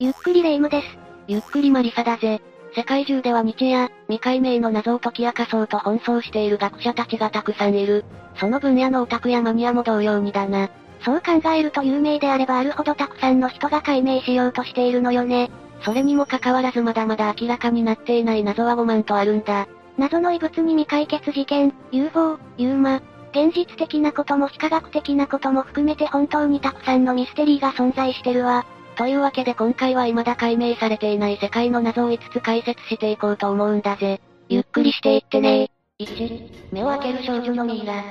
ゆっくりレ夢ムです。ゆっくりマリサだぜ。世界中では日夜、未解明の謎を解き明かそうと奔走している学者たちがたくさんいる。その分野のオタクやマニアも同様にだな。そう考えると有名であればあるほどたくさんの人が解明しようとしているのよね。それにもかかわらずまだまだ明らかになっていない謎は5万とあるんだ。謎の異物に未解決事件、UFO、ユーマ、現実的なことも非科学的なことも含めて本当にたくさんのミステリーが存在してるわ。というわけで今回は未だ解明されていない世界の謎を5つ解説していこうと思うんだぜ。ゆっくりしていってね。1、目を開ける少女のミイラ。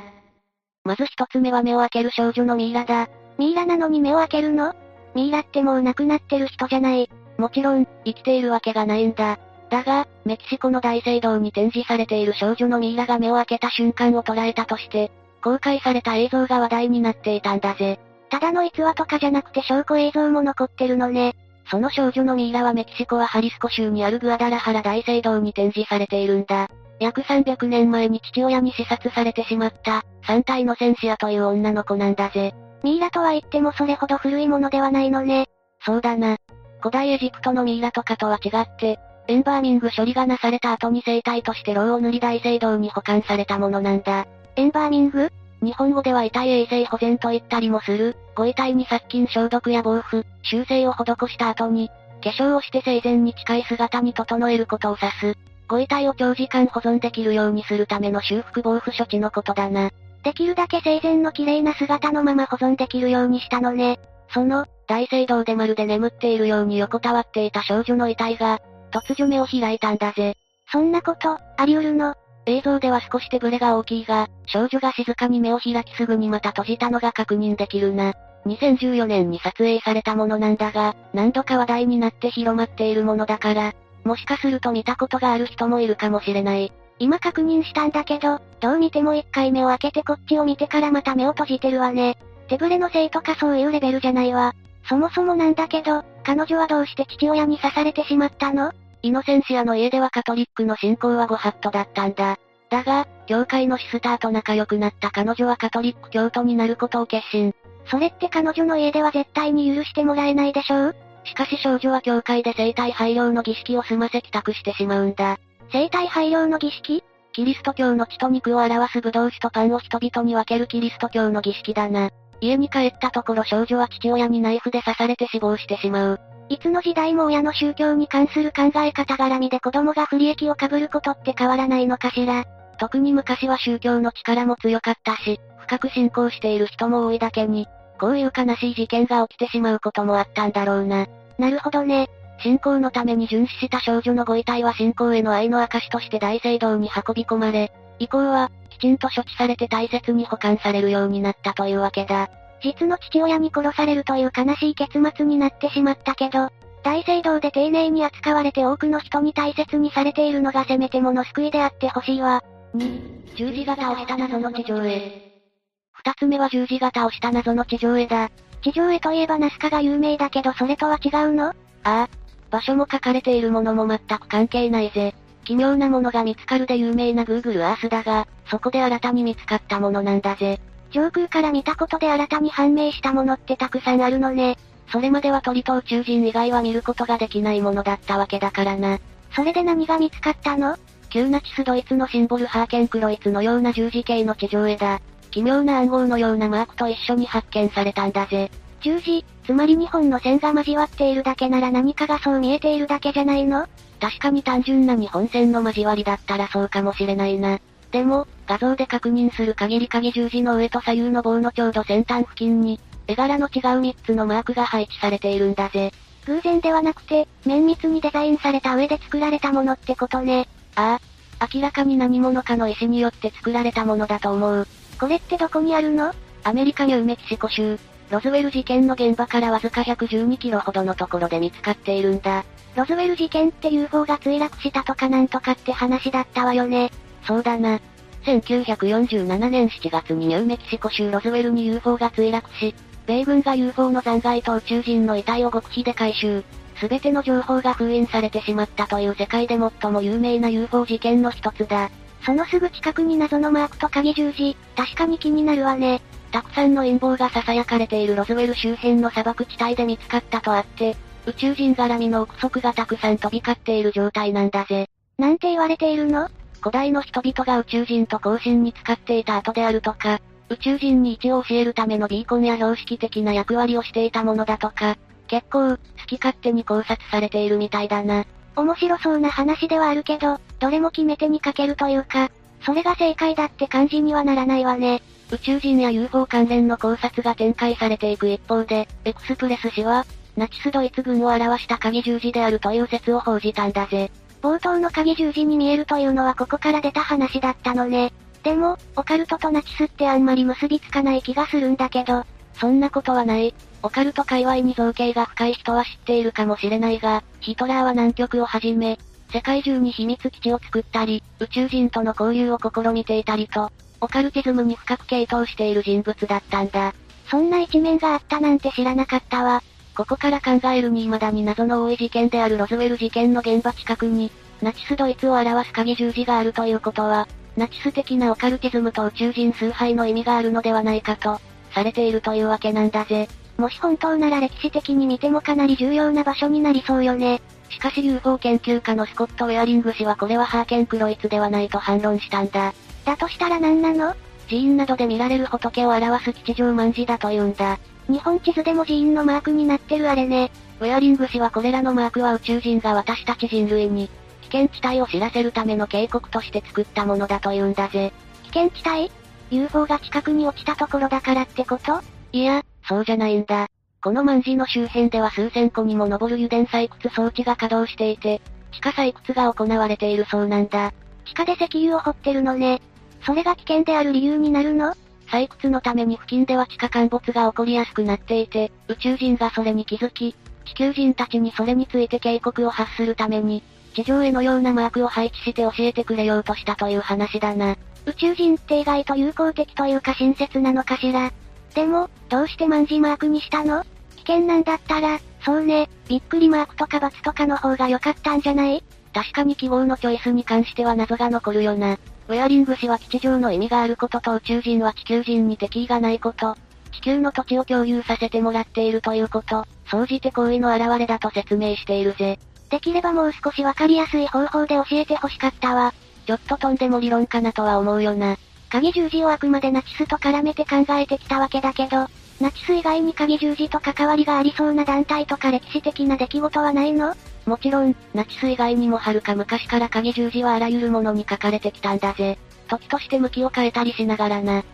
まず1つ目は目を開ける少女のミイラだ。ミイラなのに目を開けるの？ミイラってもう亡くなってる人じゃない。もちろん、生きているわけがないんだ。だが、メキシコの大聖堂に展示されている少女のミイラが目を開けた瞬間を捉えたとして、公開された映像が話題になっていたんだぜ。ただの逸話とかじゃなくて証拠映像も残ってるのね。その少女のミイラはメキシコはハリスコ州にあるグアダラハラ大聖堂に展示されているんだ。約300年前に父親に刺殺されてしまった、3体のセンシアという女の子なんだぜ。ミイラとは言ってもそれほど古いものではないのね。そうだな。古代エジプトのミイラとかとは違って、エンバーミング処理がなされた後に生体として牢を塗り大聖堂に保管されたものなんだ。エンバーミング？日本語では遺体衛生保全と言ったりもする。ご遺体に殺菌消毒や防腐、修正を施した後に、化粧をして生前に近い姿に整えることを指す。ご遺体を長時間保存できるようにするための修復防腐処置のことだな。できるだけ生前の綺麗な姿のまま保存できるようにしたのね。その、大聖堂でまるで眠っているように横たわっていた少女の遺体が、突如目を開いたんだぜ。そんなこと、あり得るの？映像では少し手ブレが大きいが、少女が静かに目を開きすぐにまた閉じたのが確認できるな。2014年に撮影されたものなんだが、何度か話題になって広まっているものだから、もしかすると見たことがある人もいるかもしれない。今確認したんだけど、どう見ても一回目を開けてこっちを見てからまた目を閉じてるわね。手ブレのせいとかそういうレベルじゃないわ。そもそもなんだけど、彼女はどうして父親に刺されてしまったの？イノセンシアの家ではカトリックの信仰はご法度だったんだ。だが、教会のシスターと仲良くなった彼女はカトリック教徒になることを決心。それって彼女の家では絶対に許してもらえないでしょう？しかし少女は教会で生体廃療の儀式を済ませ帰宅してしまうんだ。生体廃療の儀式？キリスト教の血と肉を表すブドウ酒とパンを人々に分けるキリスト教の儀式だな。家に帰ったところ少女は父親にナイフで刺されて死亡してしまう。いつの時代も親の宗教に関する考え方絡みで子供が不利益を被ることって変わらないのかしら。特に昔は宗教の力も強かったし、深く信仰している人も多いだけに、こういう悲しい事件が起きてしまうこともあったんだろうな。なるほどね。信仰のために殉死した少女のご遺体は信仰への愛の証として大聖堂に運び込まれ、以降は、きちんと処置されて大切に保管されるようになったというわけだ。実の父親に殺されるという悲しい結末になってしまったけど、大聖堂で丁寧に扱われて多くの人に大切にされているのがせめてもの救いであってほしいわ。2、十字型をした謎の地上絵。2つ目は十字型をした謎の地上絵だ。地上絵といえばナスカが有名だけどそれとは違うの？ああ、場所も書かれているものも全く関係ないぜ。奇妙なものが見つかるで有名な Google Earth だが、そこで新たに見つかったものなんだぜ。上空から見たことで新たに判明したものってたくさんあるのね。それまでは鳥と宇宙人以外は見ることができないものだったわけだからな。それで何が見つかったの？旧ナチスドイツのシンボルハーケンクロイツのような十字形の地上絵だ。奇妙な暗号のようなマークと一緒に発見されたんだぜ。十字、つまり2本の線が交わっているだけなら何かがそう見えているだけじゃないの？確かに単純な2本線の交わりだったらそうかもしれないな。でも、画像で確認する限り鍵十字の上と左右の棒のちょうど先端付近に、絵柄の違う3つのマークが配置されているんだぜ。偶然ではなくて、綿密にデザインされた上で作られたものってことね。ああ、明らかに何者かの意思によって作られたものだと思う。これってどこにあるの？アメリカニューメキシコ州、ロズウェル事件の現場からわずか112キロほどのところで見つかっているんだ。ロズウェル事件って UFO が墜落したとかなんとかって話だったわよね。そうだな。1947年7月にニューメキシコ州ロズウェルに UFO が墜落し、米軍が UFO の残骸と宇宙人の遺体を極秘で回収、すべての情報が封印されてしまったという世界で最も有名な UFO 事件の一つだ。そのすぐ近くに謎のマークと鍵十字、確かに気になるわね。たくさんの陰謀が囁かれているロズウェル周辺の砂漠地帯で見つかったとあって、宇宙人絡みの憶測がたくさん飛び交っている状態なんだぜ。なんて言われているの？古代の人々が宇宙人と交信に使っていた跡であるとか、宇宙人に位置を教えるためのビーコンや標識的な役割をしていたものだとか、結構、好き勝手に考察されているみたいだな。面白そうな話ではあるけど、どれも決め手に欠けるというか、それが正解だって感じにはならないわね。宇宙人や UFO 関連の考察が展開されていく一方で、エクスプレス氏は、ナチスドイツ軍を表した鍵十字であるという説を報じたんだぜ。冒頭の鍵十字に見えるというのはここから出た話だったのね。でも、オカルトとナチスってあんまり結びつかない気がするんだけど。そんなことはない。オカルト界隈に造詣が深い人は知っているかもしれないが、ヒトラーは南極をはじめ、世界中に秘密基地を作ったり、宇宙人との交流を試みていたりと、オカルティズムに深く傾倒している人物だったんだ。そんな一面があったなんて知らなかったわ。ここから考えるに未だに謎の多い事件であるロズウェル事件の現場近くに、ナチスドイツを表す鍵十字があるということは、ナチス的なオカルティズムと宇宙人崇拝の意味があるのではないかと、されているというわけなんだぜ。もし本当なら歴史的に見てもかなり重要な場所になりそうよね。しかし UFO 研究家のスコット・ウェアリング氏はこれはハーケン・クロイツではないと反論したんだ。だとしたら何なの？寺院などで見られる仏を表す吉祥万事だというんだ。日本地図でも寺院のマークになってるあれね。ウェアリング氏はこれらのマークは宇宙人が私たち人類に危険地帯を知らせるための警告として作ったものだというんだぜ。危険地帯？ UFO が近くに落ちたところだからってこと？いや、そうじゃないんだ。この万事の周辺では数千個にも上る油田採掘装置が稼働していて、地下採掘が行われているそうなんだ。地下で石油を掘ってるのね。それが危険である理由になるの？採掘のために付近では地下陥没が起こりやすくなっていて、宇宙人がそれに気づき、地球人たちにそれについて警告を発するために、地上絵のようなマークを配置して教えてくれようとしたという話だな。宇宙人って意外と友好的というか親切なのかしら。でも、どうして万事マークにしたの？危険なんだったら、そうね、びっくりマークとか×とかの方が良かったんじゃない？確かに記号のチョイスに関しては謎が残るよな。ウェアリング氏は基地上の意味があることと宇宙人は地球人に敵意がないこと、地球の土地を共有させてもらっているということ、総じて好意の表れだと説明しているぜ。できればもう少しわかりやすい方法で教えてほしかったわ。ちょっととんでも理論かなとは思うよな。鍵十字をあくまでナチスと絡めて考えてきたわけだけど、ナチス以外に鍵十字と関わりがありそうな団体とか歴史的な出来事はないの？もちろん、ナチス以外にもはるか昔から鍵十字はあらゆるものに書かれてきたんだぜ。時として向きを変えたりしながらな。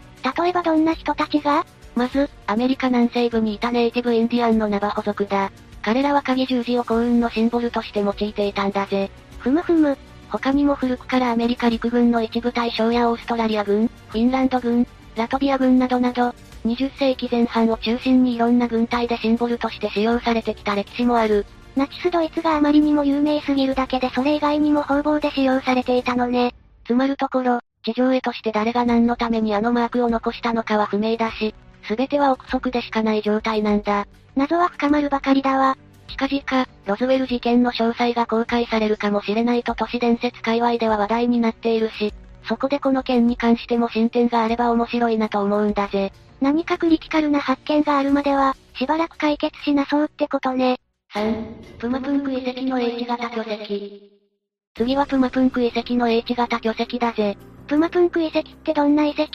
例えばどんな人たちが？まず、アメリカ南西部にいたネイティブインディアンのナバホ族だ。彼らは鍵十字を幸運のシンボルとして用いていたんだぜ。ふむふむ。他にも古くからアメリカ陸軍の一部大将やオーストラリア軍、フィンランド軍、ラトビア軍などなど、20世紀前半を中心にいろんな軍隊でシンボルとして使用されてきた歴史もある。ナチスドイツがあまりにも有名すぎるだけでそれ以外にも方々で使用されていたのね。つまるところ、地上絵として誰が何のためにあのマークを残したのかは不明だし、すべては憶測でしかない状態なんだ。謎は深まるばかりだわ。近々、ロズウェル事件の詳細が公開されるかもしれないと都市伝説界隈では話題になっているし、そこでこの件に関しても進展があれば面白いなと思うんだぜ。何かクリティカルな発見があるまでは、しばらく解決しなそうってことね。3、プマプンク遺跡の H 型巨石。次はプマプンク遺跡の H 型巨石だぜ。プマプンク遺跡ってどんな遺跡？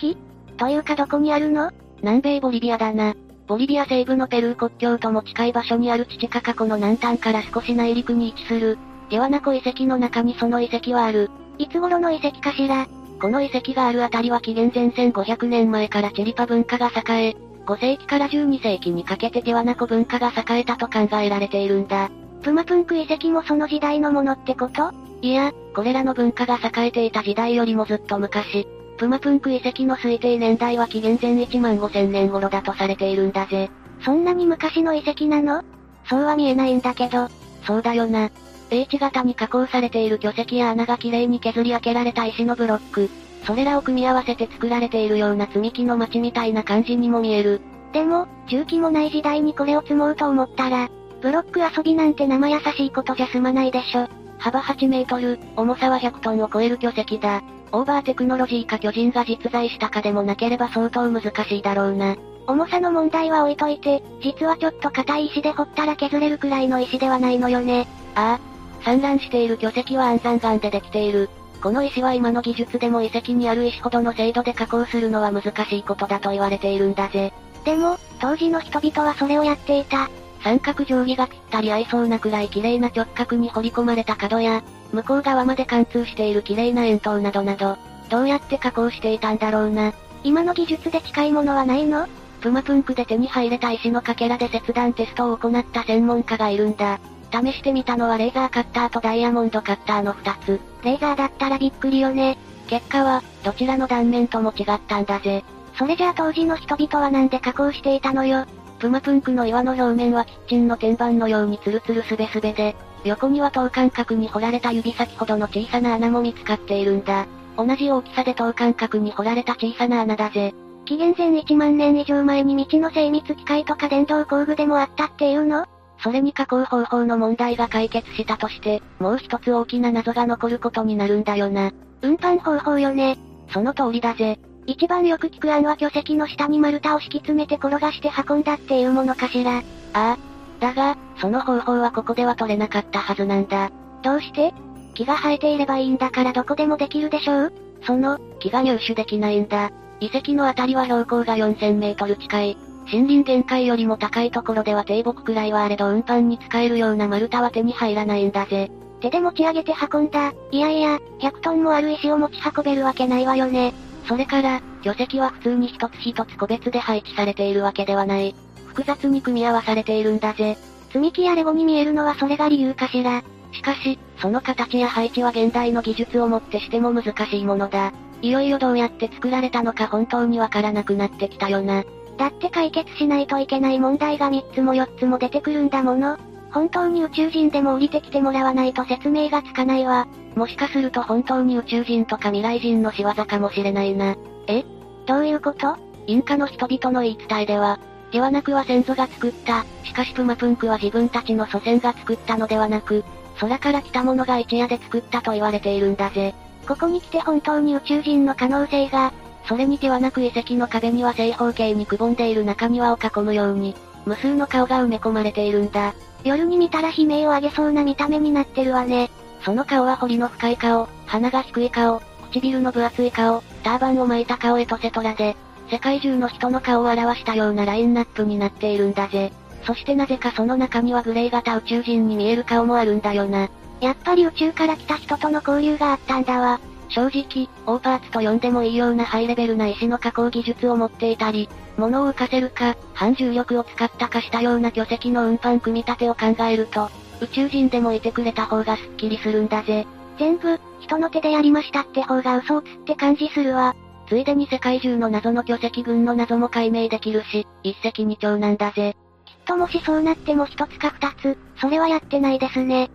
というかどこにあるの？南米ボリビアだな。ボリビア西部のペルー国境とも近い場所にあるチチカカ湖の南端から少し内陸に位置する、ティワナコ遺跡の中にその遺跡はある。いつ頃の遺跡かしら？この遺跡があるあたりは紀元前1500年前からチリパ文化が栄え、5世紀から12世紀にかけてティワナコ文化が栄えたと考えられているんだ。プマプンク遺跡もその時代のものってこと？いや、これらの文化が栄えていた時代よりもずっと昔。プマプンク遺跡の推定年代は紀元前15000年頃だとされているんだぜ。そんなに昔の遺跡なの？そうは見えないんだけど。そうだよな。H 型に加工されている巨石や穴が綺麗に削り開けられた石のブロック。それらを組み合わせて作られているような積み木の街みたいな感じにも見える。でも、重機もない時代にこれを積もうと思ったら、ブロック遊びなんて生優しいことじゃ済まないでしょ。幅8メートル、重さは100トンを超える巨石だ。オーバーテクノロジーか巨人が実在したかでもなければ相当難しいだろうな。重さの問題は置いといて、実はちょっと硬い石で掘ったら削れるくらいの石ではないのよね。ああ、散乱している巨石は安山岩でできている。この石は今の技術でも遺跡にある石ほどの精度で加工するのは難しいことだと言われているんだぜ。でも、当時の人々はそれをやっていた。三角定規がぴったり合いそうなくらい綺麗な直角に彫り込まれた角や、向こう側まで貫通している綺麗な円筒などなど、どうやって加工していたんだろうな。今の技術で近いものはないの？プマプンクで手に入れた石のかけらで切断テストを行った専門家がいるんだ。試してみたのはレーザーカッターとダイヤモンドカッターの2つ。レーザーだったらびっくりよね。結果は、どちらの断面とも違ったんだぜ。それじゃあ当時の人々はなんで加工していたのよ。プマプンクの岩の表面はキッチンの天板のようにツルツルスベスベで、横には等間隔に掘られた指先ほどの小さな穴も見つかっているんだ。同じ大きさで等間隔に掘られた小さな穴だぜ。紀元前1万年以上前に未知の精密機械とか電動工具でもあったっていうの？それに加工方法の問題が解決したとして、もう一つ大きな謎が残ることになるんだよな。運搬方法よね。その通りだぜ。一番よく聞く案は巨石の下に丸太を敷き詰めて転がして運んだっていうものかしら。ああ。だが、その方法はここでは取れなかったはずなんだ。どうして？木が生えていればいいんだからどこでもできるでしょう？その、木が入手できないんだ。遺跡のあたりは標高が4000メートル近い。森林限界よりも高いところでは低木くらいはあれど運搬に使えるような丸太は手に入らないんだぜ。手で持ち上げて運んだ、いやいや、100トンもある石を持ち運べるわけないわよね。それから、巨石は普通に一つ一つ個別で配置されているわけではない。複雑に組み合わされているんだぜ。積み木やレゴに見えるのはそれが理由かしら。しかし、その形や配置は現代の技術をもってしても難しいものだ。いよいよどうやって作られたのか本当にわからなくなってきたよな。だって解決しないといけない問題が3つも4つも出てくるんだもの。本当に宇宙人でも降りてきてもらわないと説明がつかないわ。もしかすると本当に宇宙人とか未来人の仕業かもしれないな。え？どういうこと？インカの人々の言い伝えでは、ではなくは先祖が作った。しかしプマプンクは自分たちの祖先が作ったのではなく、空から来たものが一夜で作ったと言われているんだぜ。ここに来て本当に宇宙人の可能性が。それに手はなく遺跡の壁には正方形にくぼんでいる中庭を囲むように、無数の顔が埋め込まれているんだ。夜に見たら悲鳴を上げそうな見た目になってるわね。その顔は彫りの深い顔、鼻が低い顔、唇の分厚い顔、ターバンを巻いた顔エトセトラで、世界中の人の顔を表したようなラインナップになっているんだぜ。そしてなぜかその中にはグレー型宇宙人に見える顔もあるんだよな。やっぱり宇宙から来た人との交流があったんだわ。正直、オーパーツと呼んでもいいようなハイレベルな石の加工技術を持っていたり、物を浮かせるか、反重力を使ったかしたような巨石の運搬組み立てを考えると、宇宙人でもいてくれた方がスッキリするんだぜ。全部、人の手でやりましたって方が嘘をつって感じするわ。ついでに世界中の謎の巨石群の謎も解明できるし、一石二鳥なんだぜ。きっともしそうなっても1つか2つ、それはやってないですね。っ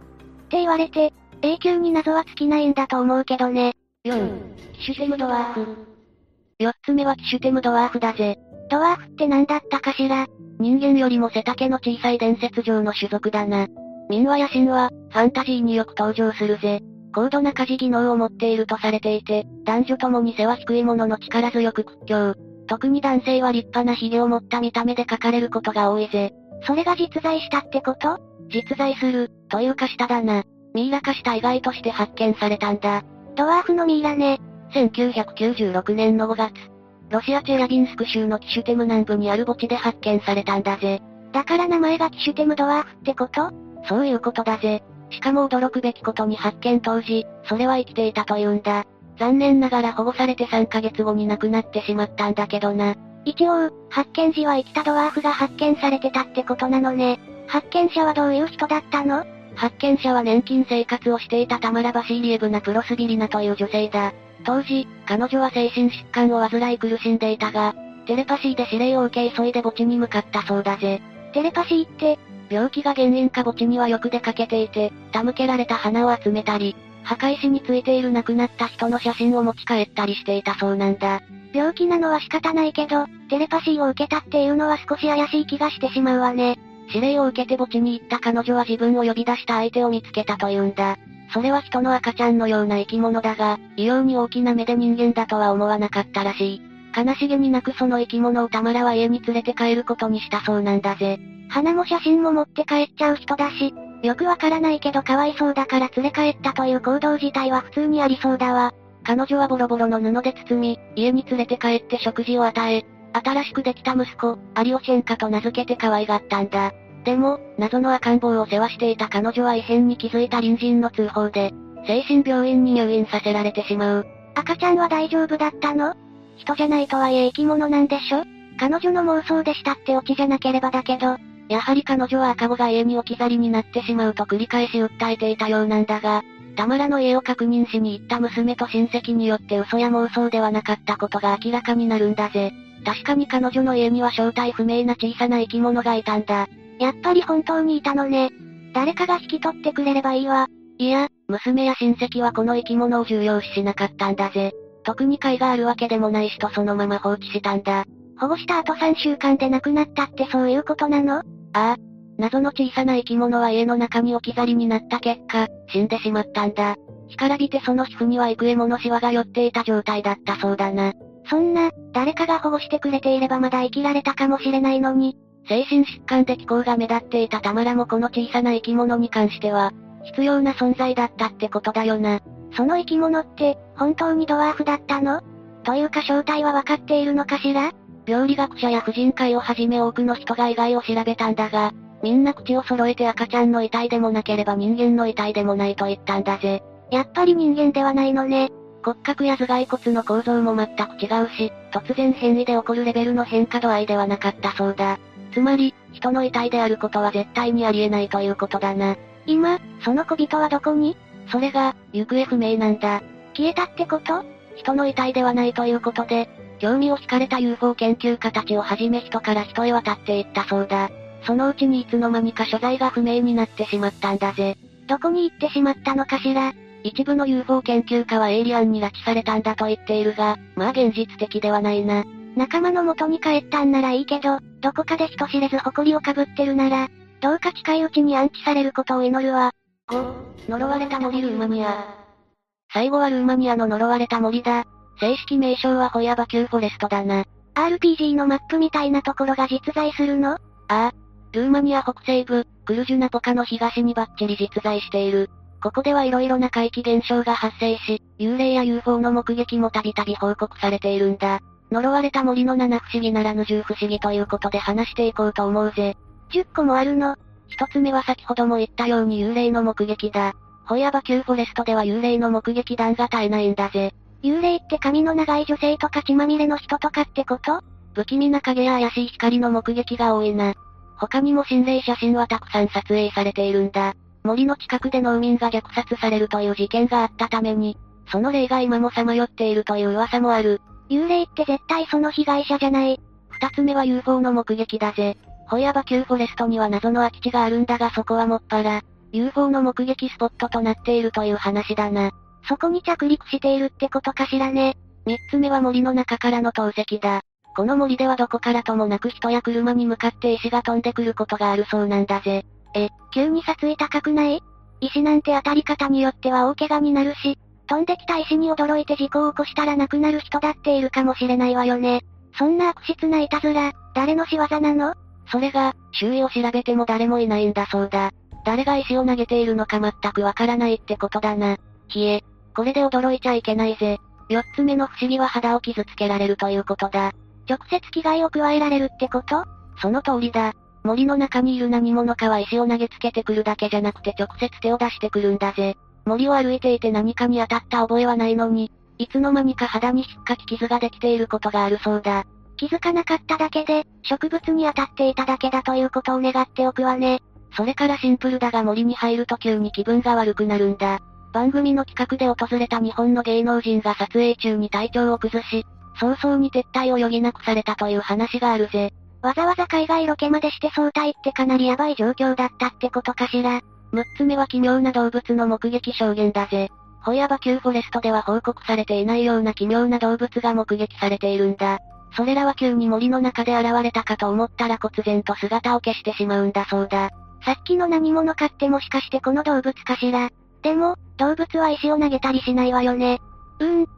て言われて、永久に謎は尽きないんだと思うけどね。4、キシュテムドワーフ。4つ目はキシュテムドワーフだぜ。ドワーフって何だったかしら。人間よりも背丈の小さい伝説上の種族だな。民話や神話、ファンタジーによく登場するぜ。高度な家事技能を持っているとされていて、男女ともに背は低いものの力強く屈強。特に男性は立派な髭を持った見た目で描かれることが多いぜ。それが実在したってこと？実在する、というかしただな。ミイラ化した遺骸として発見されたんだ。ドワーフのミイラね。1996年の5月、ロシアチェリャビンスク州のキシュテム南部にある墓地で発見されたんだぜ。だから名前がキシュテムドワーフってこと？そういうことだぜ。しかも驚くべきことに発見当時、それは生きていたというんだ。残念ながら保護されて3ヶ月後に亡くなってしまったんだけどな。一応、発見時は生きたドワーフが発見されてたってことなのね。発見者はどういう人だったの？発見者は年金生活をしていたタマラ・バシーリエブナ・プロスビリナという女性だ。当時、彼女は精神疾患を患い苦しんでいたが、テレパシーで指令を受け急いで墓地に向かったそうだぜ。テレパシーって、病気が原因か墓地にはよく出かけていて、手向けられた花を集めたり、墓石についている亡くなった人の写真を持ち帰ったりしていたそうなんだ。病気なのは仕方ないけど、テレパシーを受けたっていうのは少し怪しい気がしてしまうわね。指令を受けて墓地に行った彼女は自分を呼び出した相手を見つけたというんだ。それは人の赤ちゃんのような生き物だが、異様に大きな目で人間だとは思わなかったらしい。悲しげに泣くその生き物をタマラは家に連れて帰ることにしたそうなんだぜ。花も写真も持って帰っちゃう人だし、よくわからないけどかわいそうだから連れ帰ったという行動自体は普通にありそうだわ。彼女はボロボロの布で包み、家に連れて帰って食事を与え、新しくできた息子、アリオシェンカと名付けて可愛がったんだ。でも、謎の赤ん坊を世話していた彼女は異変に気づいた隣人の通報で、精神病院に入院させられてしまう。赤ちゃんは大丈夫だったの？人じゃないとはいえ生き物なんでしょ？彼女の妄想でしたってオチじゃなければだけど、やはり彼女は赤子が家に置き去りになってしまうと繰り返し訴えていたようなんだが、タマラの家を確認しに行った娘と親戚によって嘘や妄想ではなかったことが明らかになるんだぜ。確かに彼女の家には正体不明な小さな生き物がいたんだ。やっぱり本当にいたのね。誰かが引き取ってくれればいいわ。いや、娘や親戚はこの生き物を重要視しなかったんだぜ。特に害があるわけでもないしとそのまま放置したんだ。保護した後3週間で亡くなったってそういうことなの？ああ。謎の小さな生き物は家の中に置き去りになった結果、死んでしまったんだ。干からびてその皮膚には幾重ものシワが寄っていた状態だったそうだな。そんな、誰かが保護してくれていればまだ生きられたかもしれないのに。精神疾患で気候が目立っていたタマラもこの小さな生き物に関しては、必要な存在だったってことだよな。その生き物って、本当にドワーフだったの？というか正体はわかっているのかしら？病理学者や婦人会をはじめ多くの人が遺骸を調べたんだが、みんな口を揃えて赤ちゃんの遺体でもなければ人間の遺体でもないと言ったんだぜ。やっぱり人間ではないのね。骨格や頭蓋骨の構造も全く違うし、突然変異で起こるレベルの変化度合いではなかったそうだ。つまり、人の遺体であることは絶対にありえないということだな。今、その小人はどこに？それが、行方不明なんだ。消えたってこと？人の遺体ではないということで、興味を惹かれた UFO 研究家たちをはじめ人から人へ渡っていったそうだ。そのうちにいつの間にか所在が不明になってしまったんだぜ。どこに行ってしまったのかしら？一部の UFO 研究家はエイリアンに拉致されたんだと言っているが、まあ現実的ではないな。仲間の元に帰ったんならいいけど、どこかで人知れず埃をかぶってるなら、どうか近いうちに安置されることを祈るわ。5、呪われた森ルーマニア。最後はルーマニアの呪われた森だ。正式名称はホヤバキューフォレストだな。RPG のマップみたいなところが実在するの？ああ。ルーマニア北西部、クルジュナポカの東にバッチリ実在している。ここでは色々な怪奇現象が発生し、幽霊や UFO の目撃もたびたび報告されているんだ。呪われた森の7不思議ならぬ10不思議ということで話していこうと思うぜ。10個もあるの？一つ目は先ほども言ったように幽霊の目撃だ。ホヤバキューフォレストでは幽霊の目撃談が絶えないんだぜ。幽霊って髪の長い女性とか血まみれの人とかってこと？不気味な影や怪しい光の目撃が多いな。他にも心霊写真はたくさん撮影されているんだ。森の近くで農民が虐殺されるという事件があったために、その霊が今もさまよっているという噂もある。幽霊って絶対その被害者じゃない。二つ目は UFO の目撃だぜ。ホヤバキューフォレストには謎の空き地があるんだがそこはもっぱら UFO の目撃スポットとなっているという話だな。そこに着陸しているってことかしらね。三つ目は森の中からの投石だ。この森ではどこからともなく人や車に向かって石が飛んでくることがあるそうなんだぜ。急に殺意高くない？石なんて当たり方によっては大怪我になるし、飛んできた石に驚いて事故を起こしたら亡くなる人だっているかもしれないわよね。そんな悪質ないたずら、誰の仕業なの？それが、周囲を調べても誰もいないんだそうだ。誰が石を投げているのか全くわからないってことだな。ひえ、これで驚いちゃいけないぜ。四つ目の不思議は肌を傷つけられるということだ。直接危害を加えられるってこと？その通りだ。森の中にいる何者かは石を投げつけてくるだけじゃなくて直接手を出してくるんだぜ。森を歩いていて何かに当たった覚えはないのに、いつの間にか肌に引っかき傷ができていることがあるそうだ。気づかなかっただけで、植物に当たっていただけだということを願っておくわね。それからシンプルだが森に入ると急に気分が悪くなるんだ。番組の企画で訪れた日本の芸能人が撮影中に体調を崩し、早々に撤退を余儀なくされたという話があるぜ。わざわざ海外ロケまでして早退ってかなりヤバい状況だったってことかしら。6つ目は奇妙な動物の目撃証言だぜ。ホヤバキューフォレストでは報告されていないような奇妙な動物が目撃されているんだ。それらは急に森の中で現れたかと思ったら忽然と姿を消してしまうんだそうだ。さっきの何者かってもしかしてこの動物かしら。でも、動物は石を投げたりしないわよね。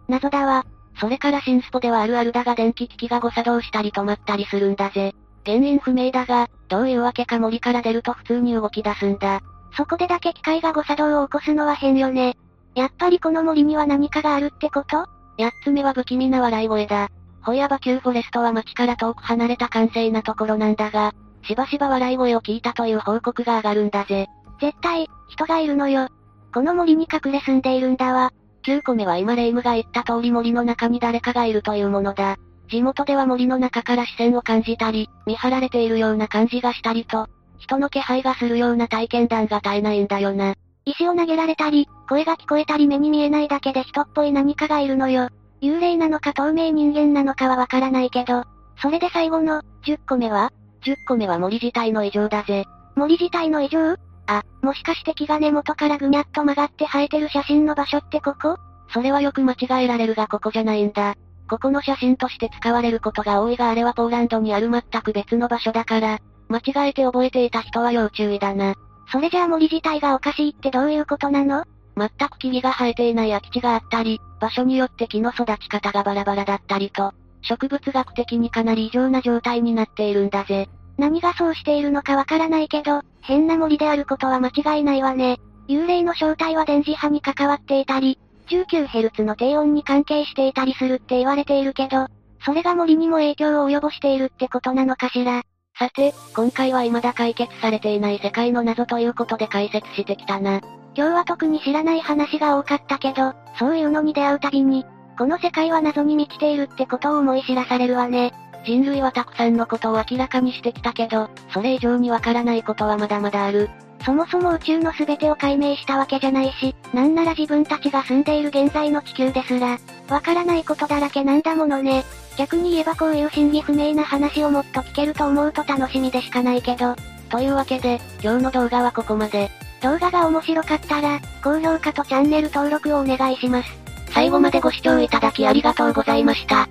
謎だわ。それから新スポではあるあるだが電気機器が誤作動したり止まったりするんだぜ。原因不明だが、どういうわけか森から出ると普通に動き出すんだ。そこでだけ機械が誤作動を起こすのは変よね。やっぱりこの森には何かがあるってこと？八つ目は不気味な笑い声だ。ホヤバキューフォレストは町から遠く離れた閑静なところなんだが、しばしば笑い声を聞いたという報告が上がるんだぜ。絶対、人がいるのよ。この森に隠れ住んでいるんだわ。9個目は今霊夢が言った通り森の中に誰かがいるというものだ。地元では森の中から視線を感じたり、見張られているような感じがしたりと、人の気配がするような体験談が絶えないんだよな。石を投げられたり、声が聞こえたり目に見えないだけで人っぽい何かがいるのよ。幽霊なのか透明人間なのかはわからないけど、それで最後の、10個目は?10 個目は森自体の異常だぜ。森自体の異常？あ、もしかして木が根元からぐにゃっと曲がって生えてる写真の場所ってここ？それはよく間違えられるがここじゃないんだ。ここの写真として使われることが多いがあれはポーランドにある全く別の場所だから、間違えて覚えていた人は要注意だな。それじゃあ森自体がおかしいってどういうことなの？全く木々が生えていない空き地があったり、場所によって木の育ち方がバラバラだったりと、植物学的にかなり異常な状態になっているんだぜ。何がそうしているのかわからないけど、変な森であることは間違いないわね。幽霊の正体は電磁波に関わっていたり、19Hz の低音に関係していたりするって言われているけど、それが森にも影響を及ぼしているってことなのかしら。さて、今回は未だ解決されていない世界の謎ということで解説してきたな。今日は特に知らない話が多かったけど、そういうのに出会うたびに、この世界は謎に満ちているってことを思い知らされるわね。人類はたくさんのことを明らかにしてきたけど、それ以上にわからないことはまだまだある。そもそも宇宙の全てを解明したわけじゃないし、なんなら自分たちが住んでいる現在の地球ですら、わからないことだらけなんだものね。逆に言えばこういう真偽不明な話をもっと聞けると思うと楽しみでしかないけど。というわけで、今日の動画はここまで。動画が面白かったら、高評価とチャンネル登録をお願いします。最後までご視聴いただきありがとうございました。